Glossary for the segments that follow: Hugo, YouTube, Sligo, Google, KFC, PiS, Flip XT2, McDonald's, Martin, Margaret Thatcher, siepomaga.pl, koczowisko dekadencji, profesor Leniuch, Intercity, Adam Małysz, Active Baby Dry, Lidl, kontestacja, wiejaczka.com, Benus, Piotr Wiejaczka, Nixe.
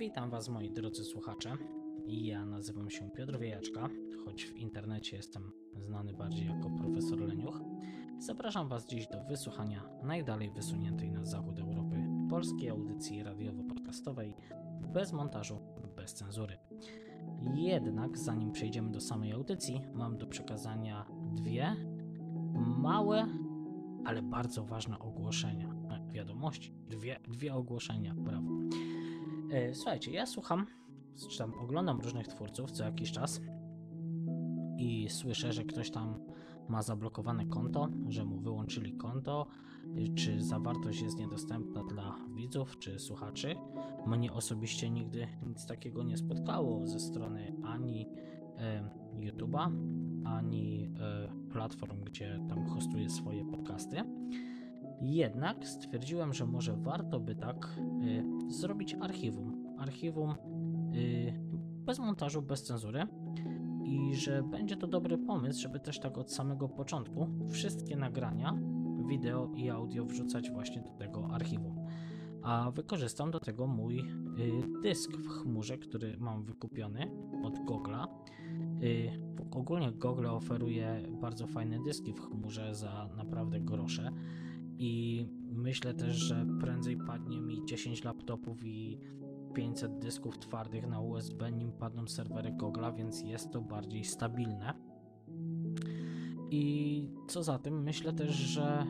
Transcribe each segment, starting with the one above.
Witam Was, moi drodzy słuchacze. Ja nazywam się Piotr Wiejaczka, choć w internecie jestem znany bardziej jako profesor Leniuch. Zapraszam Was dziś do wysłuchania najdalej wysuniętej na zachód Europy polskiej audycji radiowo-podcastowej bez montażu, bez cenzury. Jednak zanim przejdziemy do samej audycji, mam do przekazania dwie małe, ale bardzo ważne ogłoszenia. Wiadomości, dwie ogłoszenia, brawo. Słuchajcie, ja słucham, czy tam oglądam różnych twórców co jakiś czas i słyszę, że ktoś tam ma zablokowane konto, że mu wyłączyli konto, czy zawartość jest niedostępna dla widzów czy słuchaczy. Mnie osobiście nigdy nic takiego nie spotkało ze strony ani YouTube'a, ani platform, gdzie tam hostuję swoje podcasty. Jednak stwierdziłem, że może warto by tak zrobić archiwum. Archiwum bez montażu, bez cenzury. I że będzie to dobry pomysł, żeby też tak od samego początku wszystkie nagrania, wideo i audio wrzucać właśnie do tego archiwum. A wykorzystam do tego mój dysk w chmurze, który mam wykupiony od Google'a. Ogólnie Google oferuje bardzo fajne dyski w chmurze za naprawdę grosze. I myślę też, że prędzej padnie mi 10 laptopów i 500 dysków twardych na USB, nim padną serwery Google'a, więc jest to bardziej stabilne. I co za tym, myślę też, że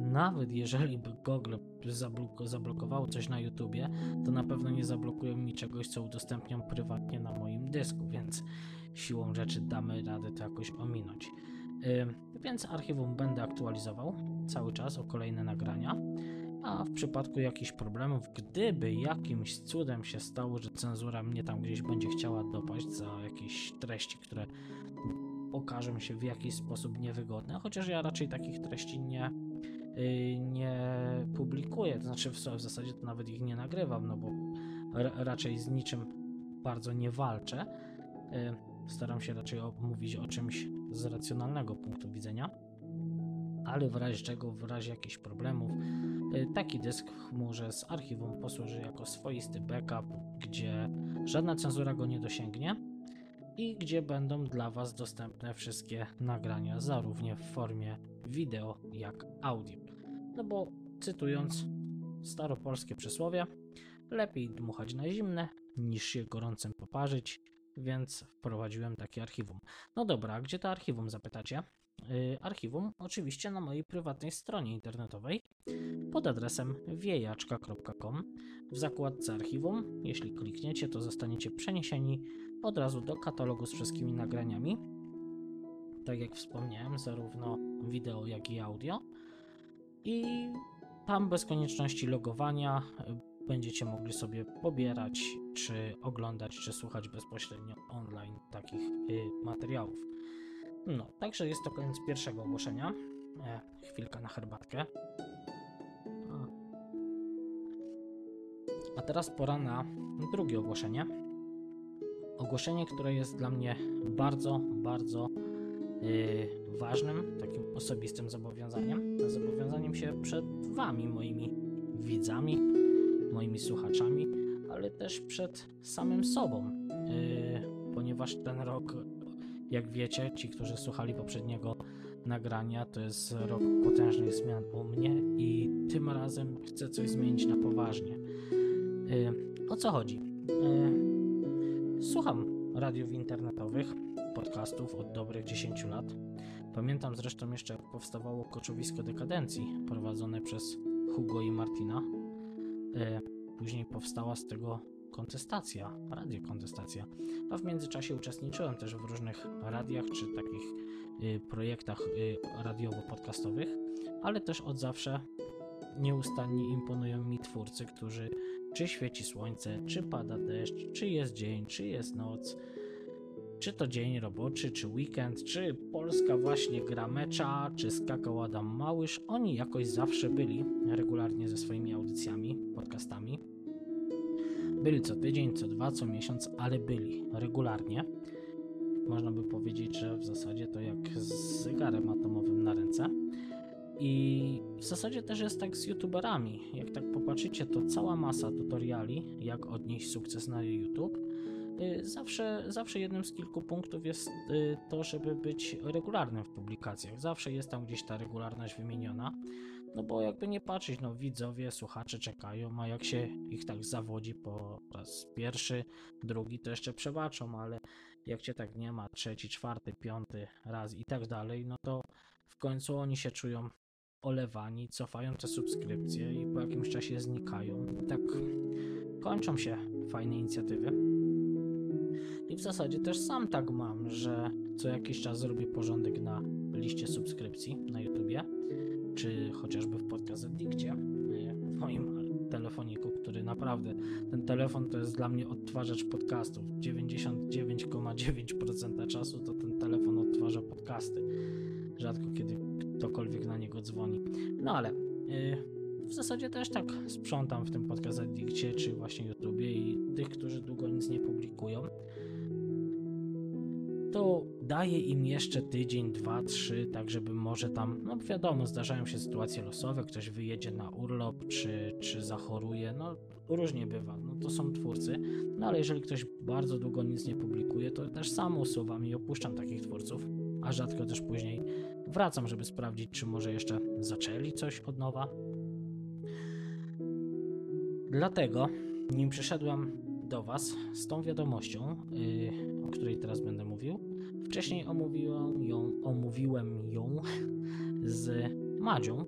nawet jeżeli by Google zablokowało coś na YouTubie, to na pewno nie zablokują mi czegoś, co udostępniam prywatnie na moim dysku, więc siłą rzeczy damy radę to jakoś ominąć. Więc archiwum będę aktualizował cały czas o kolejne nagrania, a w przypadku jakichś problemów, gdyby jakimś cudem się stało, że cenzura mnie tam gdzieś będzie chciała dopaść za jakieś treści, które okażą się w jakiś sposób niewygodne, chociaż ja raczej takich treści nie publikuję, to znaczy w zasadzie to nawet ich nie nagrywam, no bo raczej z niczym bardzo nie walczę, staram się raczej mówić o czymś z racjonalnego punktu widzenia, ale w razie czego, w razie jakichś problemów, taki dysk w chmurze z archiwum posłuży jako swoisty backup, gdzie żadna cenzura go nie dosięgnie i gdzie będą dla Was dostępne wszystkie nagrania, zarówno w formie wideo, jak audio. No bo cytując staropolskie przysłowie, lepiej dmuchać na zimne, niż się gorącym poparzyć, więc wprowadziłem takie archiwum. No dobra, gdzie to archiwum, zapytacie? Archiwum oczywiście na mojej prywatnej stronie internetowej pod adresem wiejaczka.com. W zakładce archiwum, jeśli klikniecie, to zostaniecie przeniesieni od razu do katalogu z wszystkimi nagraniami. Tak jak wspomniałem, zarówno wideo, jak i audio. I tam bez konieczności logowania będziecie mogli sobie pobierać, czy oglądać, czy słuchać bezpośrednio online takich materiałów. No, także jest to koniec pierwszego ogłoszenia. Chwilka na herbatkę. A teraz pora na drugie ogłoszenie. Ogłoszenie, które jest dla mnie bardzo, bardzo ważnym, takim osobistym zobowiązaniem. Zobowiązaniem się przed Wami, moimi widzami, moimi słuchaczami, ale też przed samym sobą, ponieważ ten rok, jak wiecie, ci, którzy słuchali poprzedniego nagrania, to jest rok potężnych zmian u mnie i tym razem chcę coś zmienić na poważnie. O co chodzi? Słucham radiów internetowych, podcastów od dobrych 10 lat. Pamiętam zresztą jeszcze, jak powstawało Koczowisko Dekadencji, prowadzone przez Hugo i Martina. Później powstała z tego Kontestacja, radio Kontestacja, a w międzyczasie uczestniczyłem też w różnych radiach czy takich projektach radiowo-podcastowych, ale też od zawsze nieustannie imponują mi twórcy, którzy czy świeci słońce, czy pada deszcz, czy jest dzień, czy jest noc, czy to dzień roboczy, czy weekend, czy polska właśnie gra mecza, czy skakał Adam Małysz, oni jakoś zawsze byli regularnie ze swoimi audycjami, podcastami. Byli co tydzień, co dwa, co miesiąc, ale byli regularnie. Można by powiedzieć, że w zasadzie to jak z zegarem atomowym na ręce. I w zasadzie też jest tak z youtuberami. Jak tak popatrzycie, to cała masa tutoriali, jak odnieść sukces na YouTube. Zawsze jednym z kilku punktów jest to, żeby być regularnym w publikacjach. Zawsze jest tam gdzieś ta regularność wymieniona. No bo jakby nie patrzeć, no widzowie, słuchacze czekają, a jak się ich tak zawodzi po raz pierwszy, drugi, to jeszcze przebaczą, ale jak cię tak nie ma trzeci, czwarty, piąty raz i tak dalej, no to w końcu oni się czują olewani, cofają te subskrypcje i po jakimś czasie znikają. I tak kończą się fajne inicjatywy. I w zasadzie też sam tak mam, że co jakiś czas zrobię porządek na liście subskrypcji na YouTubie, czy chociażby w Podcast Addictie, w moim telefoniku, który naprawdę, ten telefon to jest dla mnie odtwarzacz podcastów. 99,9% czasu to ten telefon odtwarza podcasty. Rzadko kiedy ktokolwiek na niego dzwoni. No ale w zasadzie też tak sprzątam w tym Podcast Addictie, czy właśnie YouTubie i tych, którzy długo nic nie publikują, to daję im jeszcze tydzień, dwa, trzy, tak żeby może tam, no wiadomo, zdarzają się sytuacje losowe, ktoś wyjedzie na urlop, czy zachoruje, no różnie bywa, no to są twórcy, no ale jeżeli ktoś bardzo długo nic nie publikuje, to też sam usuwam i opuszczam takich twórców, a rzadko też później wracam, żeby sprawdzić, czy może jeszcze zaczęli coś od nowa. Dlatego, nim przyszedłem do Was z tą wiadomością, o której teraz będę mówił, wcześniej omówiłem ją z Madzią.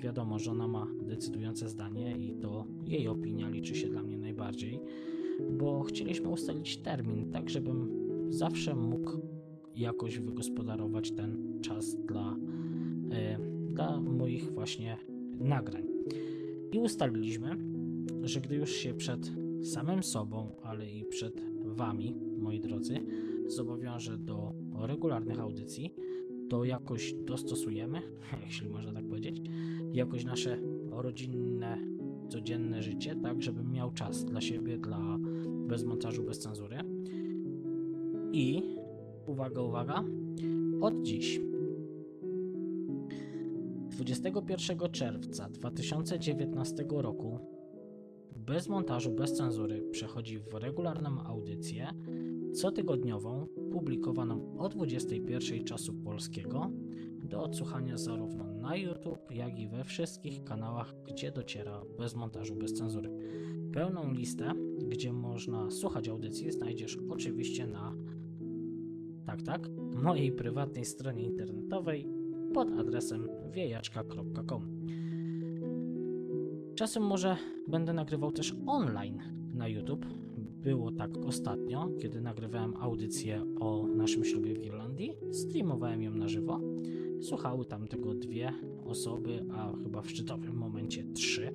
Wiadomo, że ona ma decydujące zdanie i to jej opinia liczy się dla mnie najbardziej, bo chcieliśmy ustalić termin, tak żebym zawsze mógł jakoś wygospodarować ten czas dla moich właśnie nagrań. I ustaliliśmy, że gdy już się przed samym sobą, ale i przed Wami, moi drodzy, zobowiążę do regularnych audycji, to jakoś dostosujemy, jeśli można tak powiedzieć, jakoś nasze rodzinne, codzienne życie, tak, żebym miał czas dla siebie, bez montażu, bez cenzury. I uwaga, od dziś, 21 czerwca 2019 roku, bez montażu, bez cenzury, przechodzi w regularną audycję cotygodniową, publikowaną o 21 czasu polskiego, do odsłuchania zarówno na YouTube, jak i we wszystkich kanałach, gdzie dociera bez montażu, bez cenzury. Pełną listę, gdzie można słuchać audycji, znajdziesz oczywiście na mojej prywatnej stronie internetowej pod adresem wiejaczka.com. Czasem może będę nagrywał też online na YouTube. Było tak ostatnio, kiedy nagrywałem audycję o naszym ślubie w Irlandii. Streamowałem ją na żywo. Słuchały tam tego 2 osoby, a chyba w szczytowym momencie 3.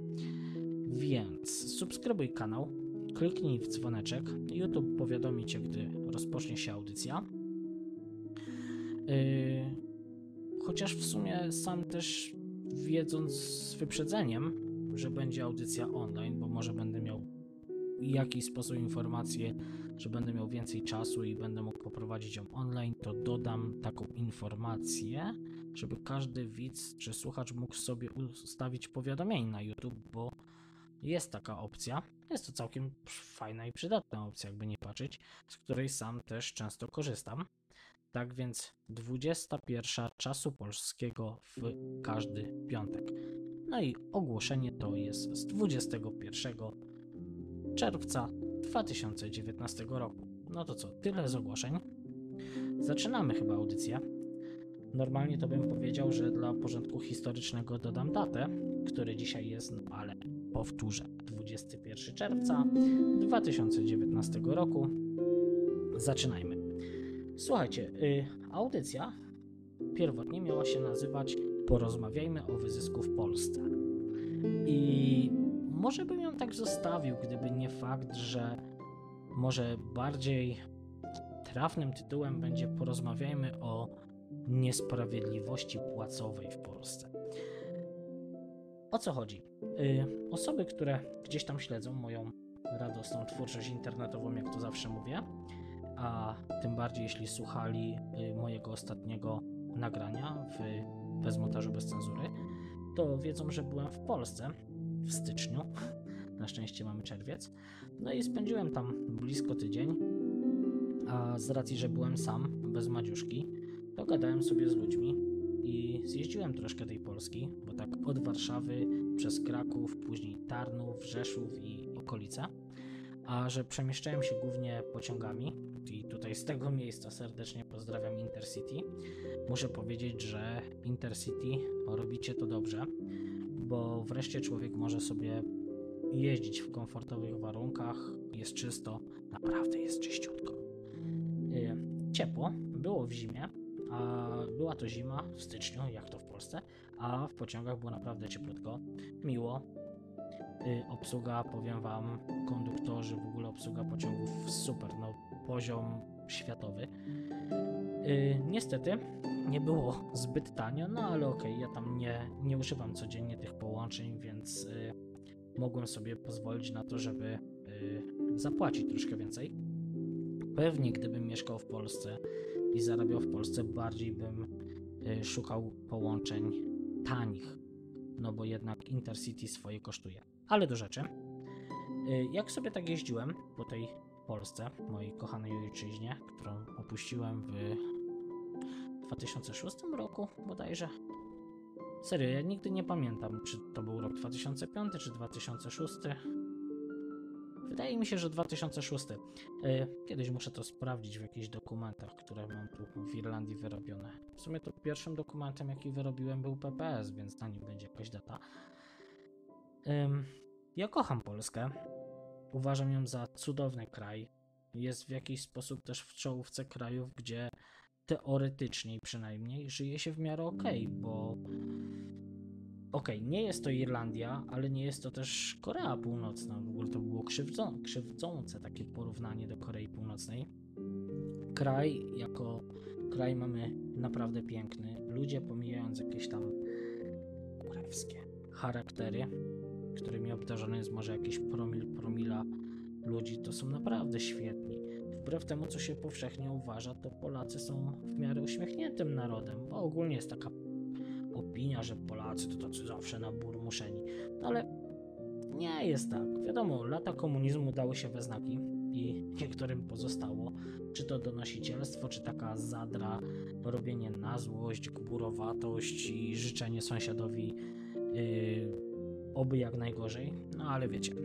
Więc subskrybuj kanał, kliknij w dzwoneczek. YouTube powiadomi Cię, gdy rozpocznie się audycja. Chociaż w sumie sam też wiedząc z wyprzedzeniem, że będzie audycja online, bo może będę miał w jakiś sposób informację, że będę miał więcej czasu i będę mógł poprowadzić ją online, to dodam taką informację, żeby każdy widz czy słuchacz mógł sobie ustawić powiadomienie na YouTube, bo jest taka opcja. Jest to całkiem fajna i przydatna opcja, jakby nie patrzeć, z której sam też często korzystam. Tak więc 21 czasu polskiego w każdy piątek. No i ogłoszenie to jest z 21 czerwca 2019 roku. No to co, tyle z ogłoszeń. Zaczynamy chyba audycję. Normalnie to bym powiedział, że dla porządku historycznego dodam datę, który dzisiaj jest, no ale powtórzę. 21 czerwca 2019 roku. Zaczynajmy. Słuchajcie, audycja pierwotnie miała się nazywać Porozmawiajmy o wyzysku w Polsce. I może bym ją tak zostawił, gdyby nie fakt, że może bardziej trafnym tytułem będzie Porozmawiajmy o niesprawiedliwości płacowej w Polsce. O co chodzi? Osoby, które gdzieś tam śledzą moją radosną twórczość internetową, jak to zawsze mówię, a tym bardziej jeśli słuchali mojego ostatniego nagrania w bez montażu, bez cenzury, to wiedzą, że byłem w Polsce w styczniu. Na szczęście mamy czerwiec. No i spędziłem tam blisko tydzień, a z racji, że byłem sam, bez Madziuszki, to gadałem sobie z ludźmi i zjeździłem troszkę tej Polski, bo tak od Warszawy przez Kraków, później Tarnów, Rzeszów i okolice, a że przemieszczałem się głównie pociągami i tutaj z tego miejsca serdecznie pozdrawiam Intercity. Muszę powiedzieć, że Intercity robicie to dobrze, bo wreszcie człowiek może sobie jeździć w komfortowych warunkach, jest czysto, naprawdę jest czyściutko. Ciepło, było w zimie, a była to zima w styczniu, jak to w Polsce, a w pociągach było naprawdę cieplutko, miło. Obsługa, powiem wam, konduktorzy, w ogóle obsługa pociągów super, no poziom światowy. Niestety nie było zbyt tanio, no ale okej, ja tam nie używam codziennie tych połączeń, więc mogłem sobie pozwolić na to, żeby zapłacić troszkę więcej. Pewnie gdybym mieszkał w Polsce i zarabiał w Polsce, bardziej bym szukał połączeń tanich, no bo jednak Intercity swoje kosztuje. Ale do rzeczy, jak sobie tak jeździłem po tej Polsce, mojej kochanej ojczyźnie, którą opuściłem w 2006 roku bodajże. Serio, ja nigdy nie pamiętam, czy to był rok 2005 czy 2006. Wydaje mi się, że 2006. Kiedyś muszę to sprawdzić w jakichś dokumentach, które mam tu w Irlandii wyrobione. W sumie to pierwszym dokumentem, jaki wyrobiłem, był PPS, więc na nim będzie jakaś data. Ja kocham Polskę. Uważam ją za cudowny kraj. Jest w jakiś sposób też w czołówce krajów, gdzie teoretycznie przynajmniej żyje się w miarę okej, bo nie jest to Irlandia, ale nie jest to też Korea Północna. W ogóle to było krzywdzące takie porównanie do Korei Północnej. Kraj jako kraj mamy naprawdę piękny. Ludzie, pomijając jakieś tam kurewskie charaktery, którymi obdarzony jest może jakiś promila ludzi, to są naprawdę świetni. Wbrew temu, co się powszechnie uważa, to Polacy są w miarę uśmiechniętym narodem, bo ogólnie jest taka opinia, że Polacy to tacy zawsze na burmuszeni. No ale nie jest tak. Wiadomo, lata komunizmu dały się we znaki i niektórym pozostało, czy to donosicielstwo, czy taka zadra, robienie na złość, gburowatość i życzenie sąsiadowi oby jak najgorzej. No ale wiecie,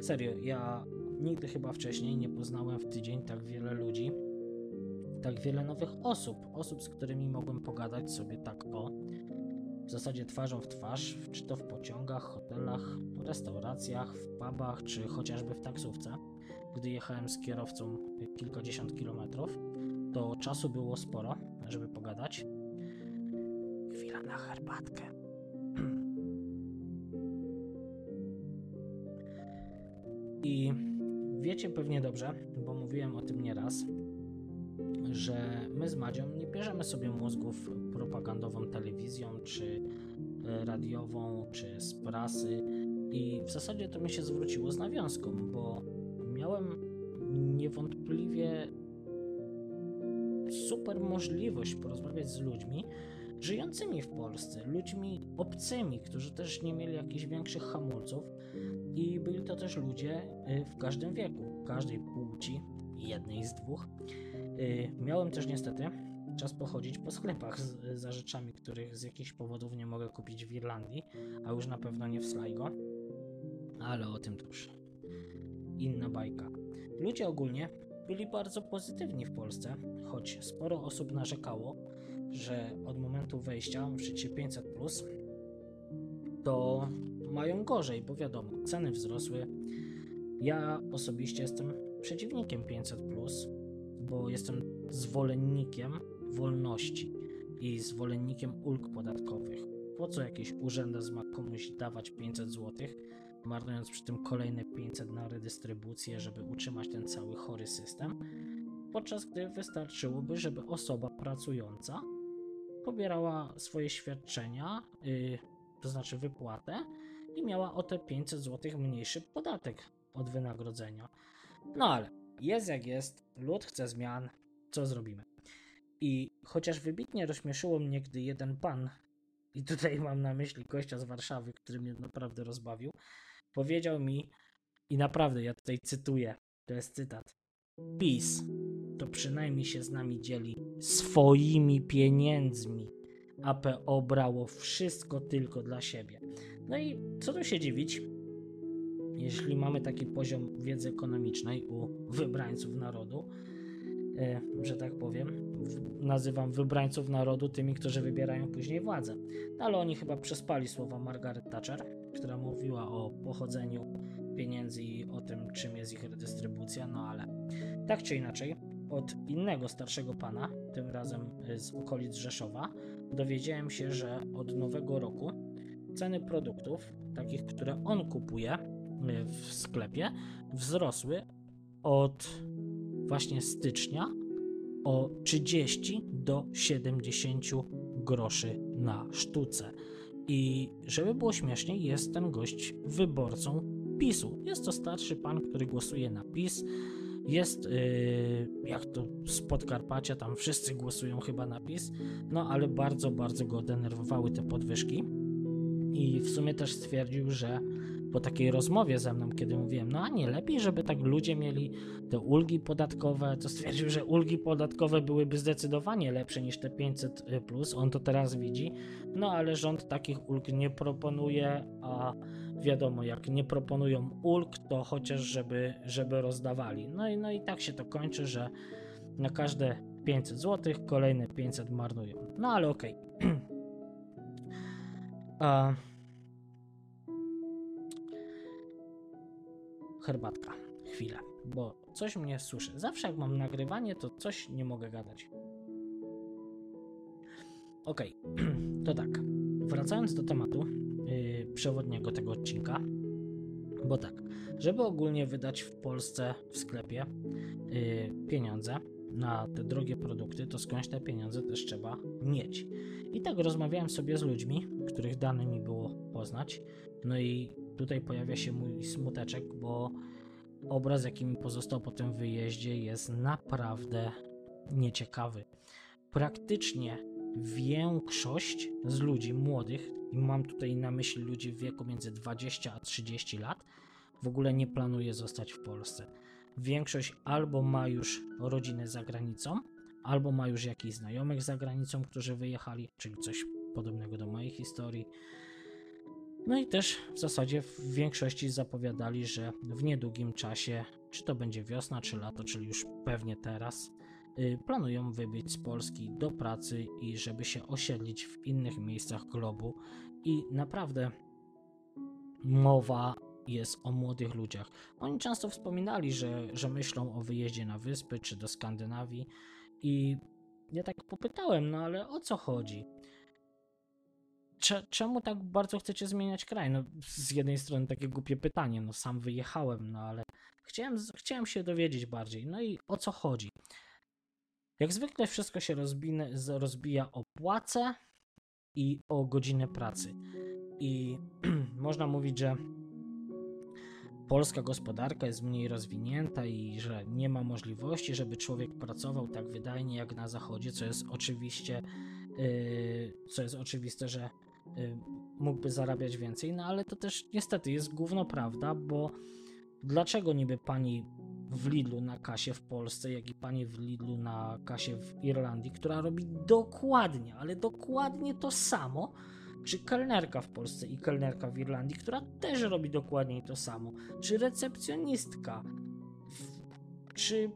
serio, ja nigdy chyba wcześniej nie poznałem w tydzień tak wiele ludzi, tak wiele nowych osób, z którymi mogłem pogadać sobie tak w zasadzie twarzą w twarz, czy to w pociągach, hotelach, restauracjach, w pubach, czy chociażby w taksówce. Gdy jechałem z kierowcą kilkadziesiąt kilometrów, to czasu było sporo, żeby pogadać. Chwila na herbatkę. I wiecie pewnie dobrze, bo mówiłem o tym nieraz, że my z Madzią nie bierzemy sobie mózgów propagandową telewizją, czy radiową, czy z prasy i w zasadzie to mi się zwróciło z nawiązką, bo miałem niewątpliwie super możliwość porozmawiać z ludźmi żyjącymi w Polsce, ludźmi obcymi, którzy też nie mieli jakichś większych hamulców i byli to też ludzie w każdym wieku, każdej płci, jednej z dwóch. Miałem też niestety czas pochodzić po sklepach za rzeczami, których z jakichś powodów nie mogę kupić w Irlandii, a już na pewno nie w Sligo, ale o tym to już inna bajka. Ludzie ogólnie byli bardzo pozytywni w Polsce, choć sporo osób narzekało, że od momentu wejścia w życie 500+, to mają gorzej, bo wiadomo, ceny wzrosły. Ja osobiście jestem przeciwnikiem 500+, bo jestem zwolennikiem wolności i zwolennikiem ulg podatkowych. Po co jakieś urzędas ma komuś dawać 500 zł, marnując przy tym kolejne 500 na redystrybucję, żeby utrzymać ten cały chory system, podczas gdy wystarczyłoby, żeby osoba pracująca pobierała swoje świadczenia, to znaczy wypłatę, i miała o te 500 zł mniejszy podatek od wynagrodzenia. No ale jest jak jest, lud chce zmian, co zrobimy? I chociaż wybitnie rozśmieszyło mnie, gdy jeden pan i tutaj mam na myśli gościa z Warszawy, który mnie naprawdę rozbawił, powiedział mi, i naprawdę ja tutaj cytuję, to jest cytat: PiS to przynajmniej się z nami dzieli swoimi pieniędzmi. APO brało wszystko tylko dla siebie. No i co tu się dziwić, jeśli mamy taki poziom wiedzy ekonomicznej u wybrańców narodu, że tak powiem, nazywam wybrańców narodu tymi, którzy wybierają później władzę. No ale oni chyba przespali słowa Margaret Thatcher, która mówiła o pochodzeniu pieniędzy i o tym, czym jest ich redystrybucja, no ale tak czy inaczej, od innego starszego pana, tym razem z okolic Rzeszowa, dowiedziałem się, że od nowego roku ceny produktów, takich, które on kupuje w sklepie, wzrosły od właśnie stycznia o 30 do 70 groszy na sztuce. I żeby było śmieszniej, jest ten gość wyborcą PiS-u. Jest to starszy pan, który głosuje na PiS. Jest, jak to z Podkarpacia, tam wszyscy głosują chyba na PiS, no ale bardzo, bardzo go denerwowały te podwyżki i w sumie też stwierdził, że po takiej rozmowie ze mną, kiedy mówiłem, no a nie lepiej, żeby tak ludzie mieli te ulgi podatkowe, to stwierdził, że ulgi podatkowe byłyby zdecydowanie lepsze niż te 500+, on to teraz widzi, no ale rząd takich ulg nie proponuje, a wiadomo, jak nie proponują ulg, to chociaż żeby rozdawali. No i tak się to kończy, że na każde 500 zł kolejne 500 marnują. No ale okej. Herbatka. Chwilę, bo coś mnie suszy. Zawsze jak mam nagrywanie, to coś nie mogę gadać. Okej, to tak. Wracając do tematu przewodniego tego odcinka, bo tak, żeby ogólnie wydać w Polsce w sklepie pieniądze na te drogie produkty, to skądś te pieniądze też trzeba mieć. I tak rozmawiałem sobie z ludźmi, których dane mi było poznać, no i tutaj pojawia się mój smuteczek, bo obraz, jaki mi pozostał po tym wyjeździe, jest naprawdę nieciekawy. Praktycznie większość z ludzi młodych, i mam tutaj na myśli ludzi w wieku między 20 a 30 lat, w ogóle nie planuje zostać w Polsce. Większość albo ma już rodziny za granicą, albo ma już jakichś znajomych za granicą, którzy wyjechali, czyli coś podobnego do mojej historii. No i też w zasadzie w większości zapowiadali, że w niedługim czasie, czy to będzie wiosna, czy lato, czyli już pewnie teraz, planują wybyć z Polski do pracy i żeby się osiedlić w innych miejscach globu. I naprawdę mowa jest o młodych ludziach. Oni często wspominali, że myślą o wyjeździe na wyspy czy do Skandynawii i ja tak popytałem, no ale o co chodzi? Czemu tak bardzo chcecie zmieniać kraj? No z jednej strony takie głupie pytanie, no sam wyjechałem, no ale chciałem się dowiedzieć bardziej. No i o co chodzi? Jak zwykle wszystko się rozbija o płacę i o godzinę pracy. I można mówić, że polska gospodarka jest mniej rozwinięta i że nie ma możliwości, żeby człowiek pracował tak wydajnie jak na zachodzie, co jest oczywiste, że mógłby zarabiać więcej, no ale to też niestety jest gówno prawda, bo dlaczego niby pani w Lidlu na kasie w Polsce, jak i pani w Lidlu na kasie w Irlandii, która robi dokładnie, ale dokładnie to samo, czy kelnerka w Polsce i kelnerka w Irlandii, która też robi dokładnie to samo, czy recepcjonistka, czy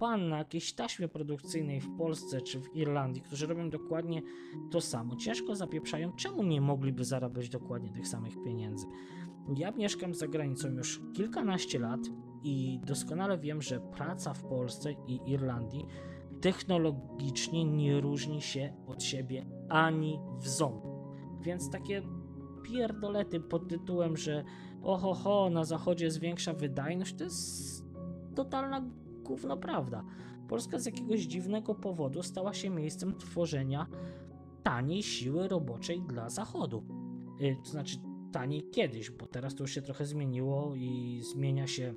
pan na jakiejś taśmie produkcyjnej w Polsce czy w Irlandii, którzy robią dokładnie to samo, ciężko zapieprzają, czemu nie mogliby zarabiać dokładnie tych samych pieniędzy? Ja mieszkam za granicą już kilkanaście lat i doskonale wiem, że praca w Polsce i Irlandii technologicznie nie różni się od siebie ani w ząb. Więc takie pierdolety pod tytułem, że ohoho, na zachodzie jest większa wydajność, to jest totalna gówno prawda. Polska z jakiegoś dziwnego powodu stała się miejscem tworzenia taniej siły roboczej dla zachodu. To znaczy taniej kiedyś, bo teraz to już się trochę zmieniło i zmienia się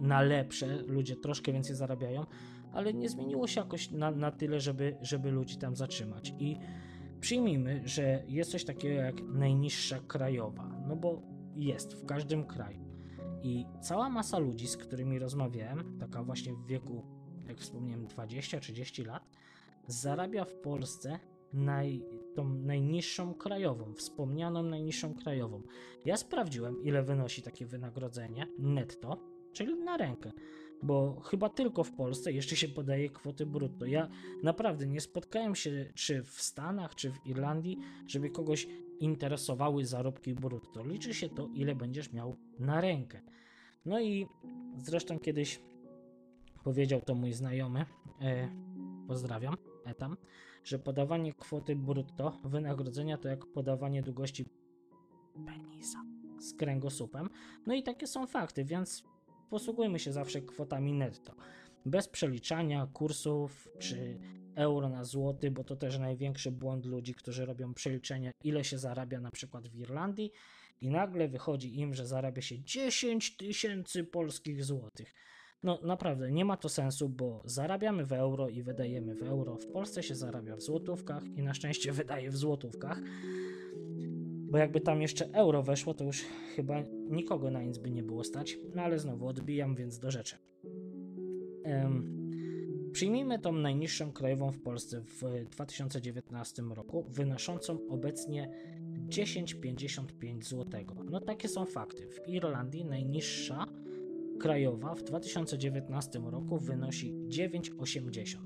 na lepsze, ludzie troszkę więcej zarabiają, ale nie zmieniło się jakoś na tyle, żeby ludzi tam zatrzymać. I Przyjmijmy, że jest coś takiego jak najniższa krajowa, no bo jest w każdym kraju. I cała masa ludzi, z którymi rozmawiałem, taka właśnie w wieku, jak wspomniałem, 20-30 lat, zarabia w Polsce tą najniższą krajową, wspomnianą najniższą krajową. Ja sprawdziłem, ile wynosi takie wynagrodzenie netto, czyli na rękę, bo chyba tylko w Polsce jeszcze się podaje kwoty brutto. Ja naprawdę nie spotkałem się czy w Stanach, czy w Irlandii, żeby kogoś interesowały zarobki brutto. Liczy się to, ile będziesz miał na rękę. No i zresztą kiedyś powiedział to mój znajomy, pozdrawiam, Etam, że podawanie kwoty brutto wynagrodzenia to jak podawanie długości penisa z kręgosłupem. No i takie są fakty, więc posługujmy się zawsze kwotami netto. Bez przeliczania kursów czy euro na złoty, bo to też największy błąd ludzi, którzy robią przeliczenia, ile się zarabia na przykład w Irlandii i nagle wychodzi im, że zarabia się 10 tysięcy polskich złotych. No naprawdę, nie ma to sensu, bo zarabiamy w euro i wydajemy w euro. W Polsce się zarabia w złotówkach i na szczęście wydaje w złotówkach, bo jakby tam jeszcze euro weszło, to już chyba nikogo na nic by nie było stać. No ale znowu odbijam, więc do rzeczy. Przyjmijmy tą najniższą krajową w Polsce w 2019 roku, wynoszącą obecnie 10,55 zł. No takie są fakty. W Irlandii najniższa krajowa w 2019 roku wynosi 9,80.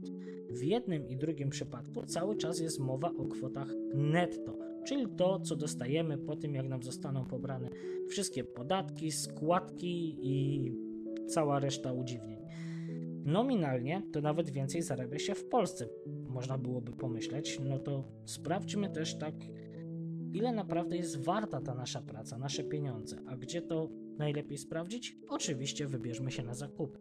W jednym i drugim przypadku cały czas jest mowa o kwotach netto, czyli to, co dostajemy po tym, jak nam zostaną pobrane wszystkie podatki, składki i cała reszta udziwnień. Nominalnie to nawet więcej zarabia się w Polsce, można byłoby pomyśleć. No to sprawdźmy też tak, ile naprawdę jest warta ta nasza praca, nasze pieniądze, a gdzie to najlepiej sprawdzić? Oczywiście wybierzmy się na zakupy.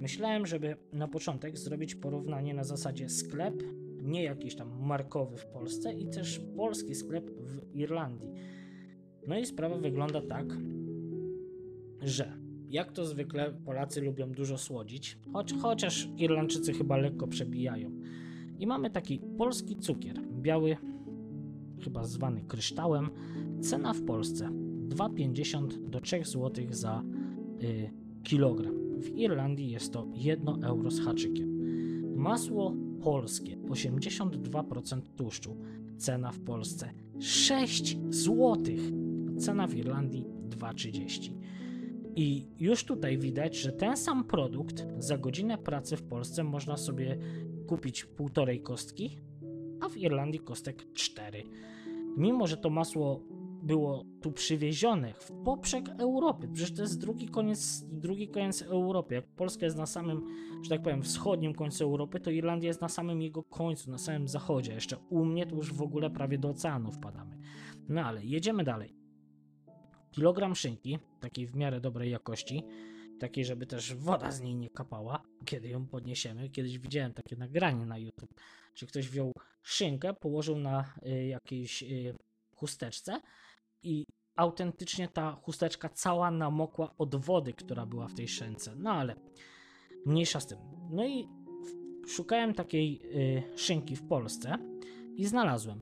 Myślałem, żeby na początek zrobić porównanie na zasadzie sklep, nie jakiś tam markowy w Polsce i też polski sklep w Irlandii. No i sprawa wygląda tak, że jak to zwykle Polacy lubią dużo słodzić, chociaż Irlandczycy chyba lekko przebijają. I mamy taki polski cukier, biały, chyba zwany kryształem, cena w Polsce 2,50 do 3 zł za kilogram. W Irlandii jest to 1 euro z haczykiem. Masło polskie 82% tłuszczu, cena w Polsce 6 zł, cena w Irlandii 2,30. I już tutaj widać, że ten sam produkt za godzinę pracy w Polsce można sobie kupić 1,5 kostki, a w Irlandii kostek 4. Mimo że to masło było tu przywiezionych w poprzek Europy. Przecież to jest drugi koniec Europy. Jak Polska jest na samym, że tak powiem, wschodnim końcu Europy, to Irlandia jest na samym jego końcu, na samym zachodzie. Jeszcze u mnie to już w ogóle prawie do oceanu wpadamy. No ale jedziemy dalej. Kilogram szynki, takiej w miarę dobrej jakości, takiej, żeby też woda z niej nie kapała, kiedy ją podniesiemy. Kiedyś widziałem takie nagranie na YouTube, że ktoś wziął szynkę, położył na jakiejś chusteczce i autentycznie ta chusteczka cała namokła od wody, która była w tej szynce. No ale mniejsza z tym. No i szukałem takiej szynki w Polsce i znalazłem.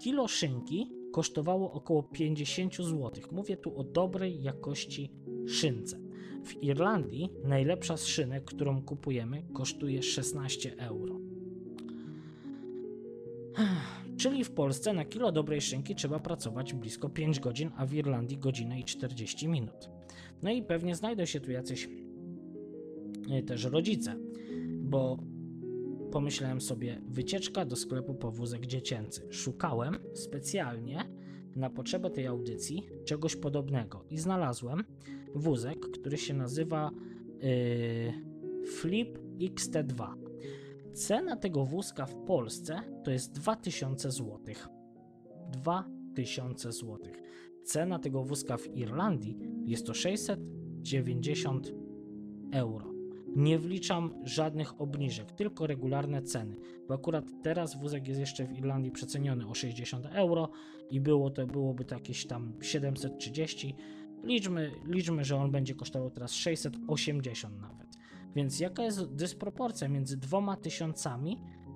Kilo szynki kosztowało około 50 zł. Mówię tu o dobrej jakości szynce. W Irlandii najlepsza z szynek, którą kupujemy, kosztuje 16 euro. Czyli w Polsce na kilo dobrej szynki trzeba pracować blisko 5 godzin, a w Irlandii godzinę i 40 minut. No i pewnie znajdą się tu jacyś też rodzice, bo pomyślałem sobie, wycieczka do sklepu po wózek dziecięcy. Szukałem specjalnie na potrzeby tej audycji czegoś podobnego i znalazłem wózek, który się nazywa Flip XT2. Cena tego wózka w Polsce to jest 2000 zł. 2000 zł. Cena tego wózka w Irlandii jest to 690 euro. Nie wliczam żadnych obniżek, tylko regularne ceny, bo akurat teraz wózek jest jeszcze w Irlandii przeceniony o 60 euro i byłoby to jakieś tam 730. Liczmy, że on będzie kosztował teraz 680 nawet. Więc jaka jest dysproporcja między 2000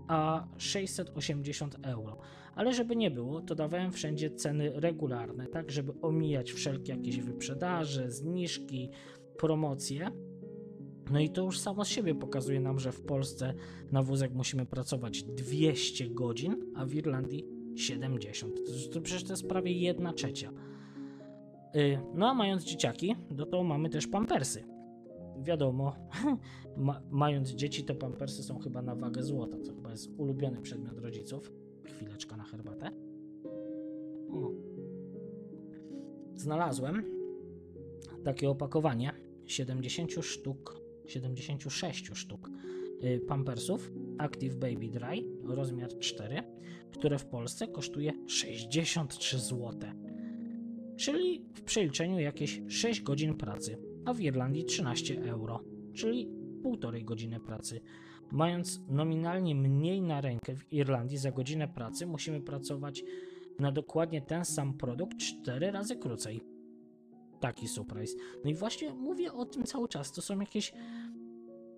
a 680 euro? Ale żeby nie było, to dawałem wszędzie ceny regularne, tak żeby omijać wszelkie jakieś wyprzedaże, zniżki, promocje. No i to już samo z siebie pokazuje nam, że w Polsce na wózek musimy pracować 200 godzin, a w Irlandii 70. To przecież to jest prawie 1/3. No a mając dzieciaki, no to mamy też pampersy. Wiadomo, mając dzieci, to pampersy są chyba na wagę złota. To chyba jest ulubiony przedmiot rodziców. Chwileczka na herbatę. Znalazłem takie opakowanie 76 sztuk pampersów Active Baby Dry rozmiar 4, które w Polsce kosztuje 63 zł. Czyli w przeliczeniu jakieś 6 godzin pracy, a w Irlandii 13 euro, czyli 1,5 godziny pracy. Mając nominalnie mniej na rękę w Irlandii za godzinę pracy, musimy pracować na dokładnie ten sam produkt 4 razy krócej. Taki surprise. No i właśnie mówię o tym cały czas, to są jakieś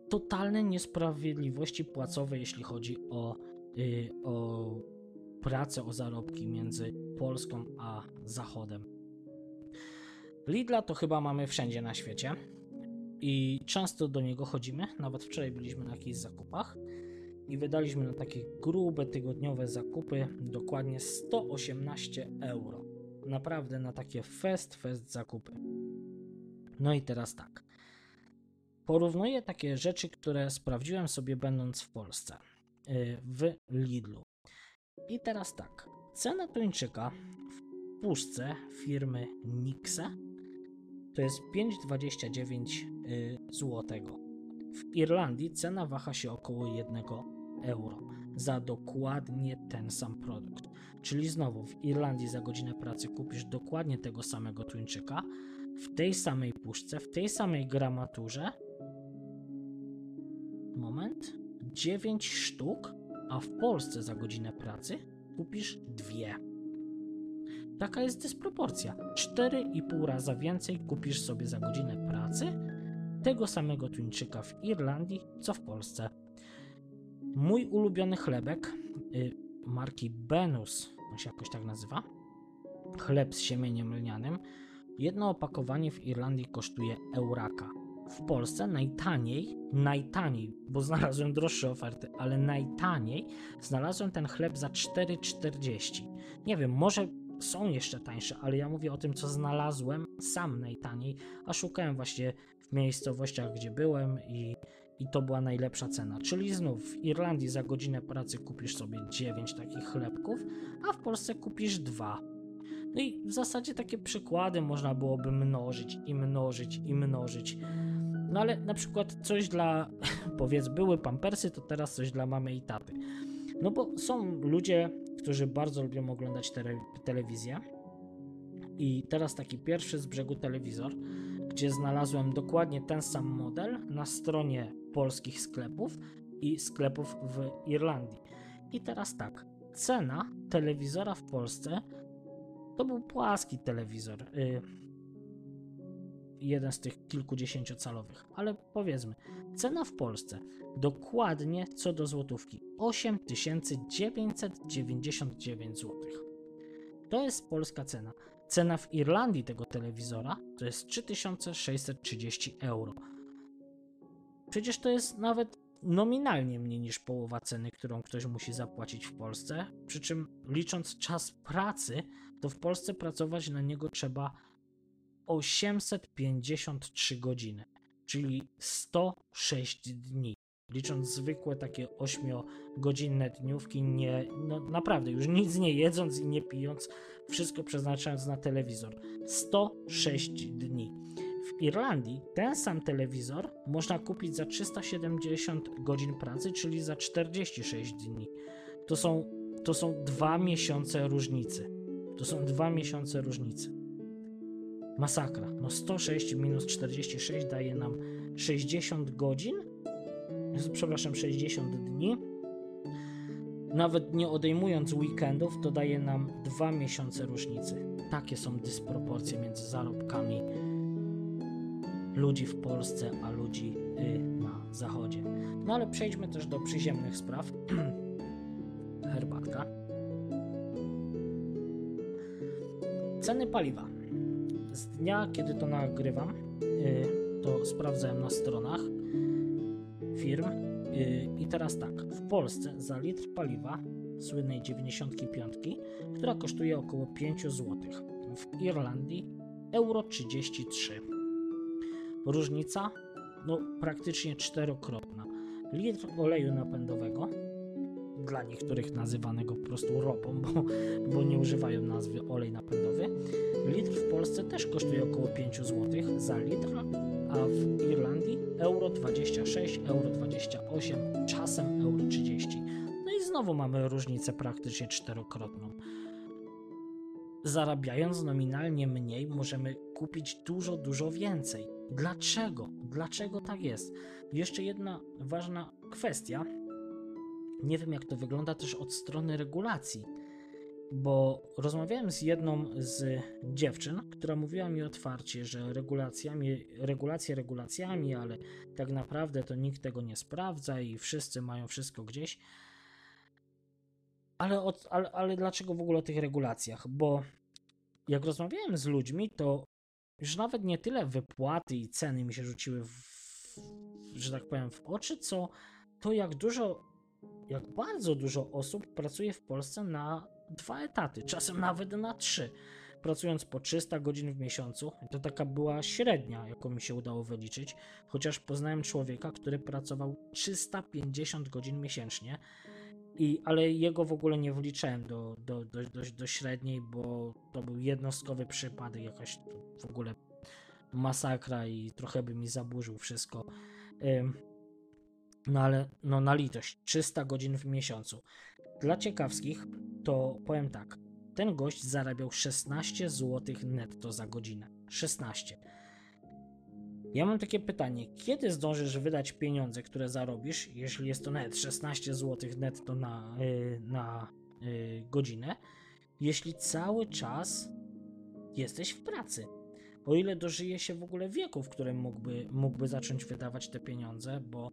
totalne niesprawiedliwości płacowe, jeśli chodzi o pracę, o zarobki między Polską a Zachodem. Lidla to chyba mamy wszędzie na świecie i często do niego chodzimy, nawet wczoraj byliśmy na jakichś zakupach i wydaliśmy na takie grube tygodniowe zakupy dokładnie 118 euro. Naprawdę na takie fest zakupy. No i teraz tak. Porównuję takie rzeczy, które sprawdziłem sobie będąc w Polsce, w Lidlu. I teraz tak. Cena tuńczyka w puszce firmy Nixe to jest 5,29 zł. W Irlandii cena waha się około 1 euro za dokładnie ten sam produkt. Czyli znowu w Irlandii za godzinę pracy kupisz dokładnie tego samego tuńczyka w tej samej puszce, w tej samej gramaturze. 9 sztuk, a w Polsce za godzinę pracy kupisz 2. Taka jest dysproporcja. 4,5 razy więcej kupisz sobie za godzinę pracy tego samego tuńczyka w Irlandii, co w Polsce. Mój ulubiony chlebek marki Benus, on się jakoś tak nazywa, chleb z siemieniem lnianym, jedno opakowanie w Irlandii kosztuje euraka. W Polsce najtaniej, bo znalazłem droższe oferty, ale najtaniej znalazłem ten chleb za 4,40. Nie wiem, może są jeszcze tańsze, ale ja mówię o tym, co znalazłem sam najtaniej, a szukałem właśnie w miejscowościach, gdzie byłem i to była najlepsza cena. Czyli znów w Irlandii za godzinę pracy kupisz sobie 9 takich chlebków, a w Polsce kupisz 2. No i w zasadzie takie przykłady można byłoby mnożyć. No ale na przykład coś dla, były pampersy, to teraz coś dla mamy i taty. No bo są ludzie, którzy bardzo lubią oglądać telewizję. I teraz taki pierwszy z brzegu telewizor, gdzie znalazłem dokładnie ten sam model na stronie polskich sklepów i sklepów w Irlandii. I teraz tak, cena telewizora w Polsce to był płaski telewizor, jeden z tych kilkudziesięciocalowych, ale powiedzmy, cena w Polsce dokładnie co do złotówki 8999 zł. To jest polska cena. Cena w Irlandii tego telewizora to jest 3630 euro. Przecież to jest nawet nominalnie mniej niż połowa ceny, którą ktoś musi zapłacić w Polsce, przy czym licząc czas pracy, to w Polsce pracować na niego trzeba 853 godziny, czyli 106 dni. Licząc zwykłe takie 8-godzinne dniówki, naprawdę już nic nie jedząc i nie pijąc, wszystko przeznaczając na telewizor. 106 dni. W Irlandii ten sam telewizor można kupić za 370 godzin pracy, czyli za 46 dni. To są 2 miesiące różnicy. Masakra. No 106 minus 46 daje nam 60 godzin. 60 dni. Nawet nie odejmując weekendów, to daje nam 2 miesiące różnicy. Takie są dysproporcje między zarobkami ludzi w Polsce, a ludzi na Zachodzie. No ale przejdźmy też do przyziemnych spraw. Herbatka. Ceny paliwa. Z dnia, kiedy to nagrywam, to sprawdzałem na stronach firm i teraz tak. W Polsce za litr paliwa słynnej 95, która kosztuje około 5 zł. W Irlandii euro 33. Różnica no praktycznie czterokrotna. Litr oleju napędowego, dla niektórych nazywanego po prostu ropą, bo nie używają nazwy olej napędowy. Litr w Polsce też kosztuje około 5 zł za litr, a w Irlandii euro 26, euro 28, czasem euro 30. No i znowu mamy różnicę praktycznie czterokrotną. Zarabiając nominalnie mniej, możemy kupić dużo, dużo więcej. Dlaczego? Dlaczego tak jest? Jeszcze jedna ważna kwestia. Nie wiem, jak to wygląda też od strony regulacji, bo rozmawiałem z jedną z dziewczyn, która mówiła mi otwarcie, że regulacje regulacjami, ale tak naprawdę to nikt tego nie sprawdza i wszyscy mają wszystko gdzieś. Ale dlaczego w ogóle o tych regulacjach? Bo jak rozmawiałem z ludźmi, to już nawet nie tyle wypłaty i ceny mi się rzuciły, że tak powiem, w oczy, co to jak bardzo dużo osób pracuje w Polsce na 2 etaty, czasem nawet na 3, pracując po 300 godzin w miesiącu. To taka była średnia, jaką mi się udało wyliczyć, chociaż poznałem człowieka, który pracował 350 godzin miesięcznie, ale jego w ogóle nie wliczałem do średniej, bo to był jednostkowy przypadek, jakaś w ogóle masakra i trochę by mi zaburzył wszystko. No ale no na litość, 300 godzin w miesiącu. Dla ciekawskich to powiem tak, ten gość zarabiał 16 zł netto za godzinę. 16. Ja mam takie pytanie, kiedy zdążysz wydać pieniądze, które zarobisz, jeśli jest to nawet 16 zł netto na godzinę, jeśli cały czas jesteś w pracy? O ile dożyje się w ogóle wieku, w którym mógłby zacząć wydawać te pieniądze, bo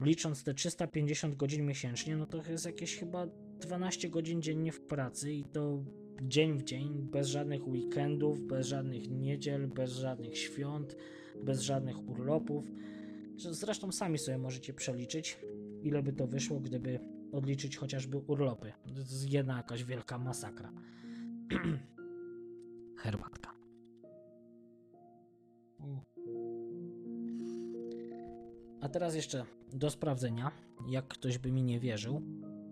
licząc te 350 godzin miesięcznie, no to jest jakieś chyba 12 godzin dziennie w pracy i to dzień w dzień, bez żadnych weekendów, bez żadnych niedziel, bez żadnych świąt, bez żadnych urlopów. Zresztą sami sobie możecie przeliczyć, ile by to wyszło, gdyby odliczyć chociażby urlopy. To jest jedna jakaś wielka masakra. Herbatka. A teraz jeszcze do sprawdzenia, jak ktoś by mi nie wierzył,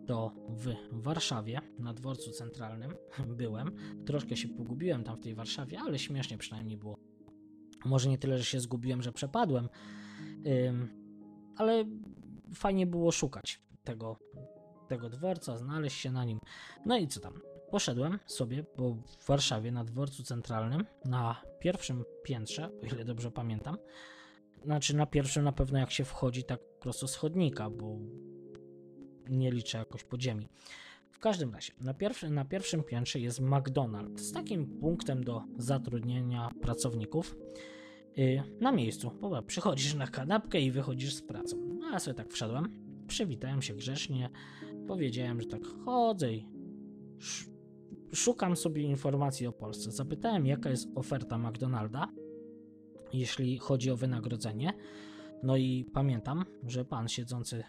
to w Warszawie, na dworcu centralnym byłem, troszkę się pogubiłem tam w tej Warszawie, ale śmiesznie przynajmniej było. Może nie tyle, że się zgubiłem, że przepadłem, ale fajnie było szukać tego dworca, znaleźć się na nim. No i co tam, poszedłem sobie, bo w Warszawie na dworcu centralnym, na pierwszym piętrze, o ile dobrze pamiętam, znaczy na pierwszym na pewno jak się wchodzi tak prosto z chodnika, bo nie liczę jakoś podziemi. W każdym razie na pierwszym piętrze jest McDonald's z takim punktem do zatrudnienia pracowników na miejscu. Bo przychodzisz na kanapkę i wychodzisz z pracą. No ja sobie tak wszedłem, przywitałem się grzecznie, powiedziałem, że tak chodzę i szukam sobie informacji o Polsce. Zapytałem, jaka jest oferta McDonalda, jeśli chodzi o wynagrodzenie. No i pamiętam, że pan siedzący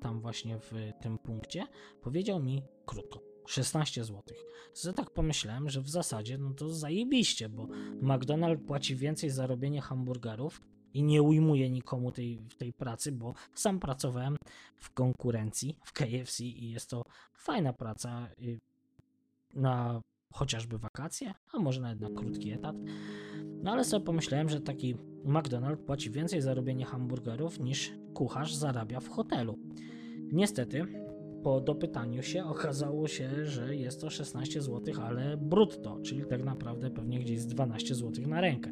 tam właśnie w tym punkcie powiedział mi krótko, 16 zł. Co tak pomyślałem, że w zasadzie no to zajebiście, bo McDonald's płaci więcej za robienie hamburgerów i nie ujmuje nikomu tej pracy, bo sam pracowałem w konkurencji w KFC i jest to fajna praca na chociażby wakacje, a może nawet na krótki etat. No ale sobie pomyślałem, że taki McDonald's płaci więcej za robienie hamburgerów niż kucharz zarabia w hotelu. Niestety po dopytaniu się okazało się, że jest to 16 zł, ale brutto, czyli tak naprawdę pewnie gdzieś z 12 zł na rękę.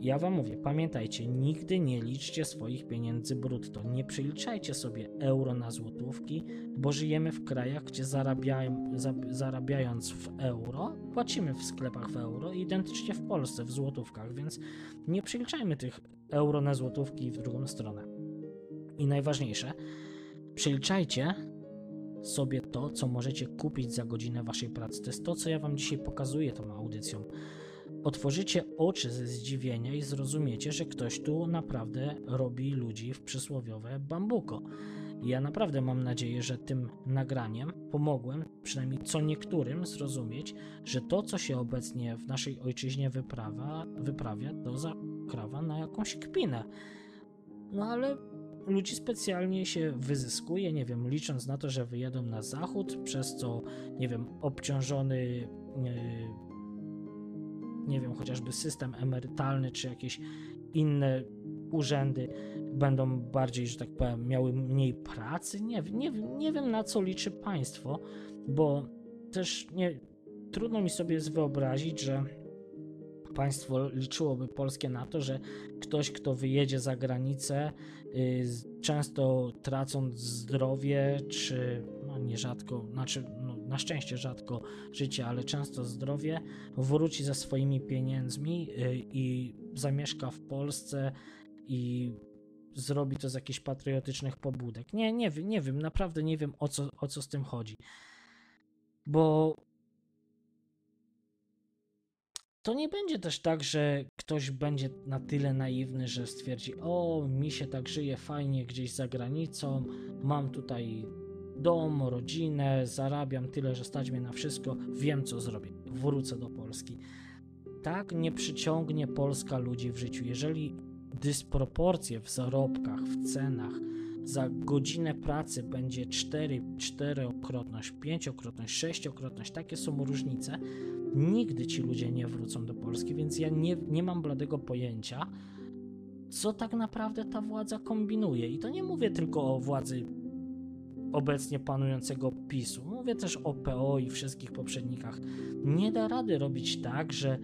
Ja wam mówię, pamiętajcie, nigdy nie liczcie swoich pieniędzy brutto, nie przeliczajcie sobie euro na złotówki, bo żyjemy w krajach, gdzie zarabiając w euro, płacimy w sklepach w euro, identycznie w Polsce w złotówkach, więc nie przeliczajmy tych euro na złotówki w drugą stronę. I najważniejsze, przeliczajcie sobie to, co możecie kupić za godzinę waszej pracy. To jest to, co ja wam dzisiaj pokazuję tą audycją. Otworzycie oczy ze zdziwienia i zrozumiecie, że ktoś tu naprawdę robi ludzi w przysłowiowe bambuko. Ja naprawdę mam nadzieję, że tym nagraniem pomogłem przynajmniej co niektórym zrozumieć, że to, co się obecnie w naszej ojczyźnie wyprawia, to zakrawa na jakąś kpinę. No ale ludzi specjalnie się wyzyskuje, nie wiem, licząc na to, że wyjadą na zachód, przez co, nie wiem, obciążony... nie wiem, chociażby system emerytalny czy jakieś inne urzędy będą bardziej, że tak powiem, miały mniej pracy. Nie wiem, na co liczy państwo, bo też trudno mi sobie wyobrazić, że państwo liczyłoby polskie na to, że ktoś, kto wyjedzie za granicę, często tracąc zdrowie czy na szczęście rzadko życie, ale często zdrowie, wróci ze swoimi pieniędzmi i zamieszka w Polsce i zrobi to z jakichś patriotycznych pobudek. Nie wiem, naprawdę nie wiem, o co z tym chodzi. Bo to nie będzie też tak, że ktoś będzie na tyle naiwny, że stwierdzi: o, mi się tak żyje fajnie gdzieś za granicą, mam tutaj dom, rodzinę, zarabiam tyle, że stać mnie na wszystko, wiem co zrobię, wrócę do Polski. Tak nie przyciągnie Polska ludzi w życiu. Jeżeli dysproporcje w zarobkach, w cenach za godzinę pracy będzie 4-krotność, 5-krotność, 6-krotność, takie są różnice, nigdy ci ludzie nie wrócą do Polski, więc ja nie mam bladego pojęcia, co tak naprawdę ta władza kombinuje. I to nie mówię tylko o władzy obecnie panującego PiS-u. Mówię też o PO i wszystkich poprzednikach. Nie da rady robić tak, że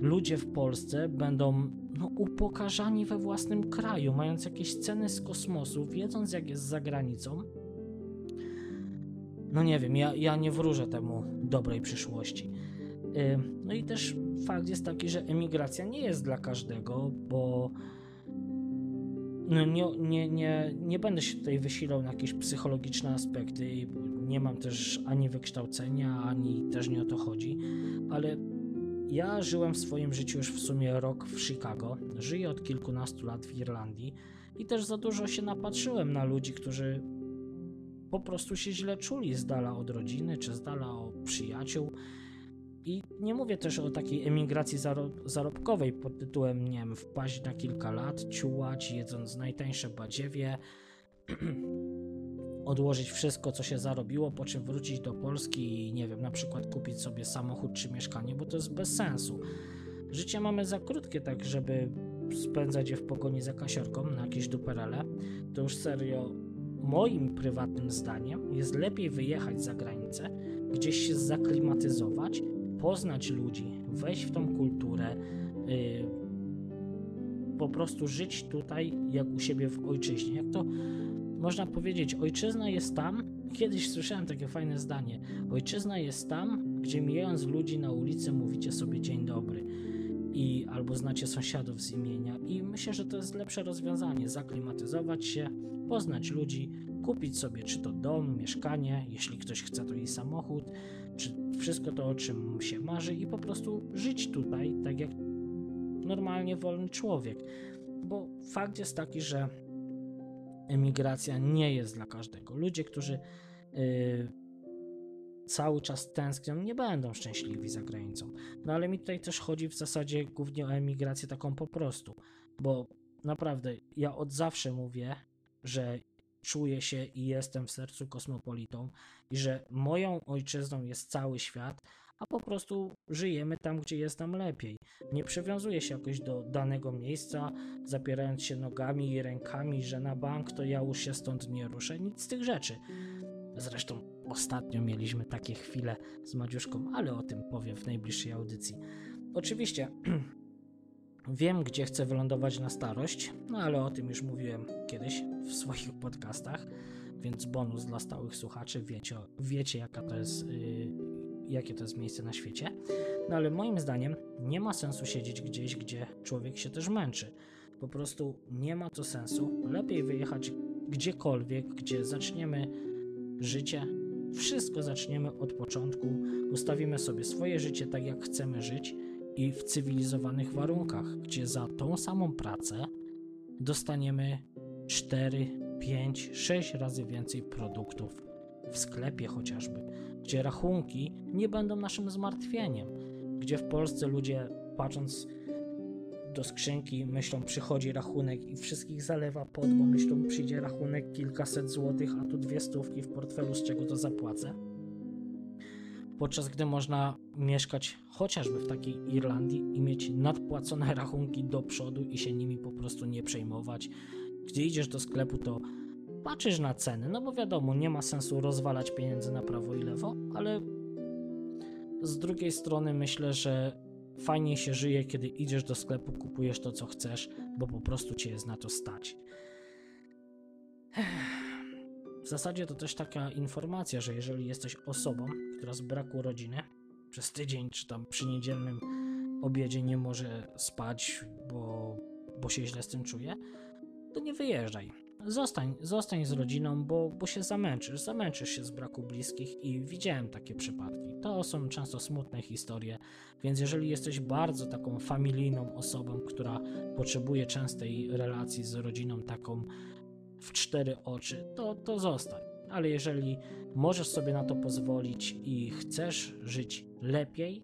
ludzie w Polsce będą upokarzani we własnym kraju, mając jakieś ceny z kosmosu, wiedząc jak jest za granicą. Nie wiem, ja nie wróżę temu dobrej przyszłości. No i też fakt jest taki, że emigracja nie jest dla każdego, bo nie będę się tutaj wysilał na jakieś psychologiczne aspekty, nie mam też ani wykształcenia, ani też nie o to chodzi, ale ja żyłem w swoim życiu już w sumie rok w Chicago, żyję od kilkunastu lat w Irlandii i też za dużo się napatrzyłem na ludzi, którzy po prostu się źle czuli z dala od rodziny czy z dala od przyjaciół. I nie mówię też o takiej emigracji zarobkowej pod tytułem, nie wiem, wpaść na kilka lat, ciułać, jedząc najtańsze badziewie, odłożyć wszystko, co się zarobiło, po czym wrócić do Polski i, nie wiem, na przykład kupić sobie samochód czy mieszkanie, bo to jest bez sensu. Życie mamy za krótkie, tak żeby spędzać je w pogoni za kasiorką na jakieś duperele. To już serio, moim prywatnym zdaniem jest lepiej wyjechać za granicę, gdzieś się zaklimatyzować, poznać ludzi, wejść w tą kulturę, po prostu żyć tutaj jak u siebie w ojczyźnie. Jak to można powiedzieć, ojczyzna jest tam, kiedyś słyszałem takie fajne zdanie, ojczyzna jest tam, gdzie mijając ludzi na ulicy mówicie sobie dzień dobry i albo znacie sąsiadów z imienia. I myślę, że to jest lepsze rozwiązanie, zaklimatyzować się, poznać ludzi, kupić sobie czy to dom, mieszkanie, jeśli ktoś chce to i samochód, czy wszystko to, o czym się marzy i po prostu żyć tutaj tak jak normalnie wolny człowiek, bo fakt jest taki, że emigracja nie jest dla każdego. Ludzie, którzy cały czas tęsknią, nie będą szczęśliwi za granicą. No ale mi tutaj też chodzi w zasadzie głównie o emigrację taką po prostu, bo naprawdę ja od zawsze mówię, że czuję się i jestem w sercu kosmopolitą i że moją ojczyzną jest cały świat, a po prostu żyjemy tam, gdzie jest nam lepiej. Nie przywiązuję się jakoś do danego miejsca, zapierając się nogami i rękami, że na bank to ja już się stąd nie ruszę, nic z tych rzeczy. Zresztą ostatnio mieliśmy takie chwile z Madziuszką, ale o tym powiem w najbliższej audycji. Oczywiście wiem, gdzie chcę wylądować na starość, ale o tym już mówiłem kiedyś w swoich podcastach, więc bonus dla stałych słuchaczy, wiecie jakie to jest miejsce na świecie. Ale moim zdaniem nie ma sensu siedzieć gdzieś, gdzie człowiek się też męczy. Po prostu nie ma to sensu. Lepiej wyjechać gdziekolwiek, gdzie zaczniemy życie. Wszystko zaczniemy od początku, ustawimy sobie swoje życie tak, jak chcemy żyć i w cywilizowanych warunkach, gdzie za tą samą pracę dostaniemy 4, 5, 6 razy więcej produktów w sklepie chociażby, gdzie rachunki nie będą naszym zmartwieniem, gdzie w Polsce ludzie patrząc do skrzynki myślą, przychodzi rachunek i wszystkich zalewa pot, bo myślą, przyjdzie rachunek kilkaset złotych, a tu 200 w portfelu, z czego to zapłacę. Podczas gdy można mieszkać chociażby w takiej Irlandii i mieć nadpłacone rachunki do przodu i się nimi po prostu nie przejmować. Gdy idziesz do sklepu, to patrzysz na ceny, no bo wiadomo, nie ma sensu rozwalać pieniędzy na prawo i lewo, ale z drugiej strony myślę, że fajniej się żyje, kiedy idziesz do sklepu, kupujesz to, co chcesz, bo po prostu cię jest na to stać. W zasadzie to też taka informacja, że jeżeli jesteś osobą, która z braku rodziny przez tydzień czy tam przy niedzielnym obiedzie nie może spać, bo się źle z tym czuje, to nie wyjeżdżaj. Zostań z rodziną, bo się zamęczysz się z braku bliskich i widziałem takie przypadki. To są często smutne historie, więc jeżeli jesteś bardzo taką familijną osobą, która potrzebuje częstej relacji z rodziną taką w 4 oczy, to zostań. Ale jeżeli możesz sobie na to pozwolić i chcesz żyć lepiej,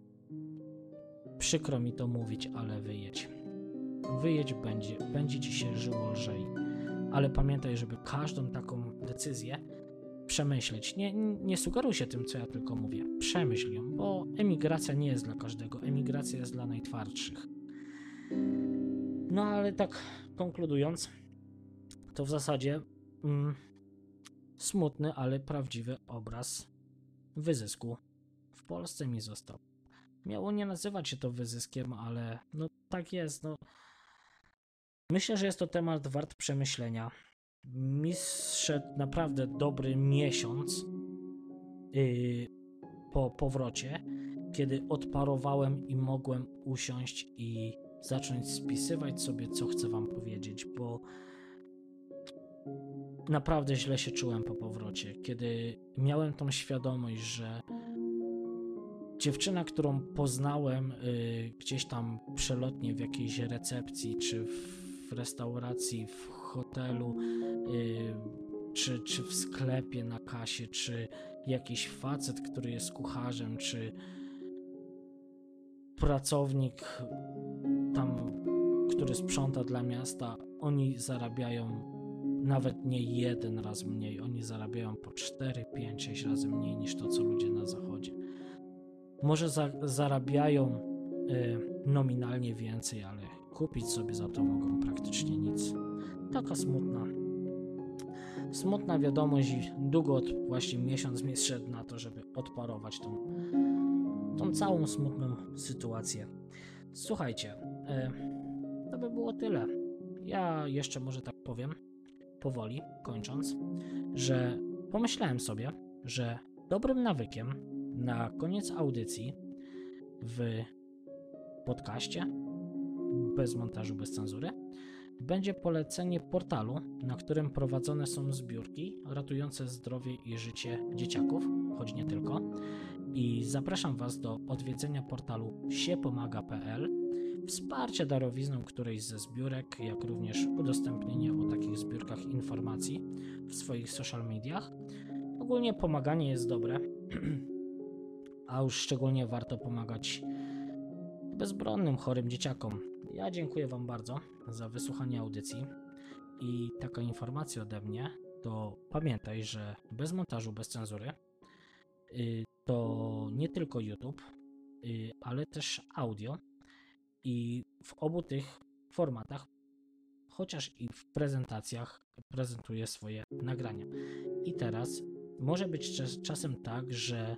przykro mi to mówić, ale wyjedź. Wyjedź będzie ci się żyło lżej. Ale pamiętaj, żeby każdą taką decyzję przemyśleć. Nie sugeruj się tym, co ja tylko mówię. Przemyśl ją, bo emigracja nie jest dla każdego. Emigracja jest dla najtwardszych. No ale tak konkludując, to w zasadzie smutny, ale prawdziwy obraz wyzysku w Polsce mi został. Miało nie nazywać się to wyzyskiem, ale no tak jest, no. Myślę, że jest to temat wart przemyślenia. Mi zszedł naprawdę dobry miesiąc po powrocie, kiedy odparowałem i mogłem usiąść i zacząć spisywać sobie, co chcę wam powiedzieć, bo naprawdę źle się czułem po powrocie, kiedy miałem tą świadomość, że dziewczyna, którą poznałem gdzieś tam przelotnie w jakiejś recepcji czy w restauracji, w hotelu, czy w sklepie na kasie, czy jakiś facet, który jest kucharzem, czy pracownik tam, który sprząta dla miasta, oni zarabiają nawet nie jeden raz mniej, oni zarabiają po 4, 5, 6 razy mniej niż to, co ludzie na zachodzie. Może zarabiają nominalnie więcej, ale kupić sobie za to mogą praktycznie nic. Taka smutna wiadomość i długo, właśnie miesiąc mi zszedł na to, żeby odparować tą całą smutną sytuację. Słuchajcie, to by było tyle. Ja jeszcze może tak powiem, powoli kończąc, że pomyślałem sobie, że dobrym nawykiem na koniec audycji w podcaście bez montażu, bez cenzury będzie polecenie portalu, na którym prowadzone są zbiórki ratujące zdrowie i życie dzieciaków, choć nie tylko, i zapraszam was do odwiedzenia portalu siepomaga.pl, wsparcie darowizną którejś ze zbiórek, jak również udostępnienie o takich zbiórkach informacji w swoich social mediach. Ogólnie pomaganie jest dobre, a już szczególnie warto pomagać bezbronnym, chorym dzieciakom. Ja dziękuję wam bardzo za wysłuchanie audycji i taka informacja ode mnie, to pamiętaj, że bez montażu, bez cenzury to nie tylko YouTube, ale też audio i w obu tych formatach, chociaż i w prezentacjach, prezentuję swoje nagrania. I teraz może być czasem tak, że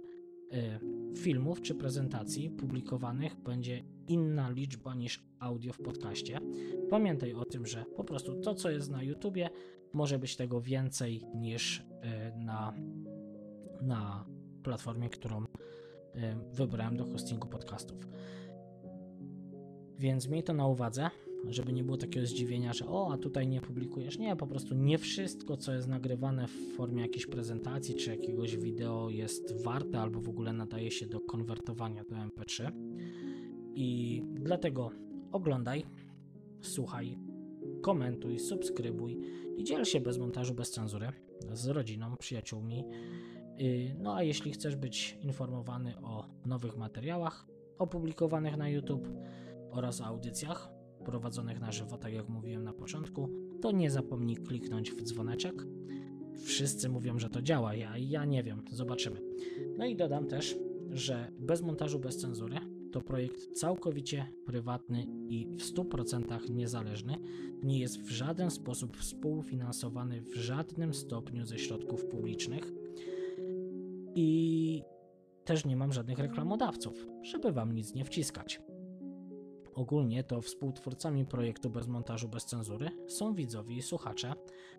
filmów czy prezentacji publikowanych będzie inna liczba niż audio w podcaście. Pamiętaj o tym, że po prostu to, co jest na YouTubie, może być tego więcej niż na platformie, którą wybrałem do hostingu podcastów. Więc miej to na uwadze, żeby nie było takiego zdziwienia, że o, a tutaj nie publikujesz. Nie, po prostu nie wszystko, co jest nagrywane w formie jakiejś prezentacji czy jakiegoś wideo jest warte albo w ogóle nadaje się do konwertowania do MP3. I dlatego oglądaj, słuchaj, komentuj, subskrybuj i dziel się bez montażu, bez cenzury z rodziną, przyjaciółmi. No a jeśli chcesz być informowany o nowych materiałach opublikowanych na YouTube oraz audycjach prowadzonych na żywo, tak jak mówiłem na początku, to nie zapomnij kliknąć w dzwoneczek. Wszyscy mówią, że to działa, ja nie wiem, zobaczymy. No i dodam też, że bez montażu, bez cenzury to projekt całkowicie prywatny i w 100% niezależny, nie jest w żaden sposób współfinansowany w żadnym stopniu ze środków publicznych i też nie mam żadnych reklamodawców, żeby wam nic nie wciskać. Ogólnie to współtwórcami projektu Bez Montażu, Bez Cenzury są widzowie i słuchacze,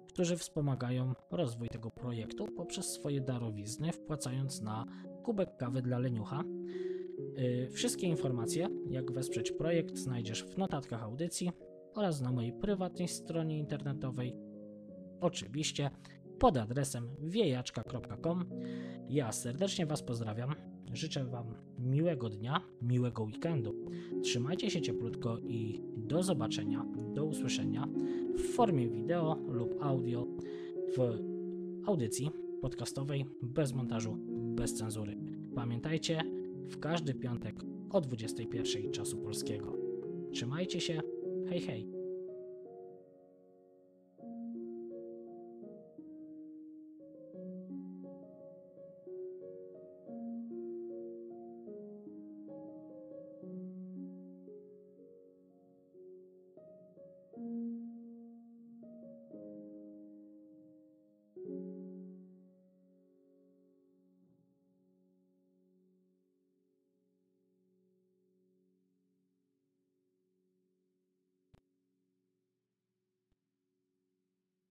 którzy wspomagają rozwój tego projektu poprzez swoje darowizny, wpłacając na kubek kawy dla Leniucha. Wszystkie informacje, jak wesprzeć projekt, znajdziesz w notatkach audycji oraz na mojej prywatnej stronie internetowej, oczywiście pod adresem wiejaczka.com. Ja serdecznie was pozdrawiam, życzę wam miłego dnia, miłego weekendu. Trzymajcie się cieplutko i do zobaczenia, do usłyszenia w formie wideo lub audio w audycji podcastowej Bez Montażu, Bez Cenzury. Pamiętajcie, w każdy piątek o 21:00 czasu polskiego. Trzymajcie się, hej hej!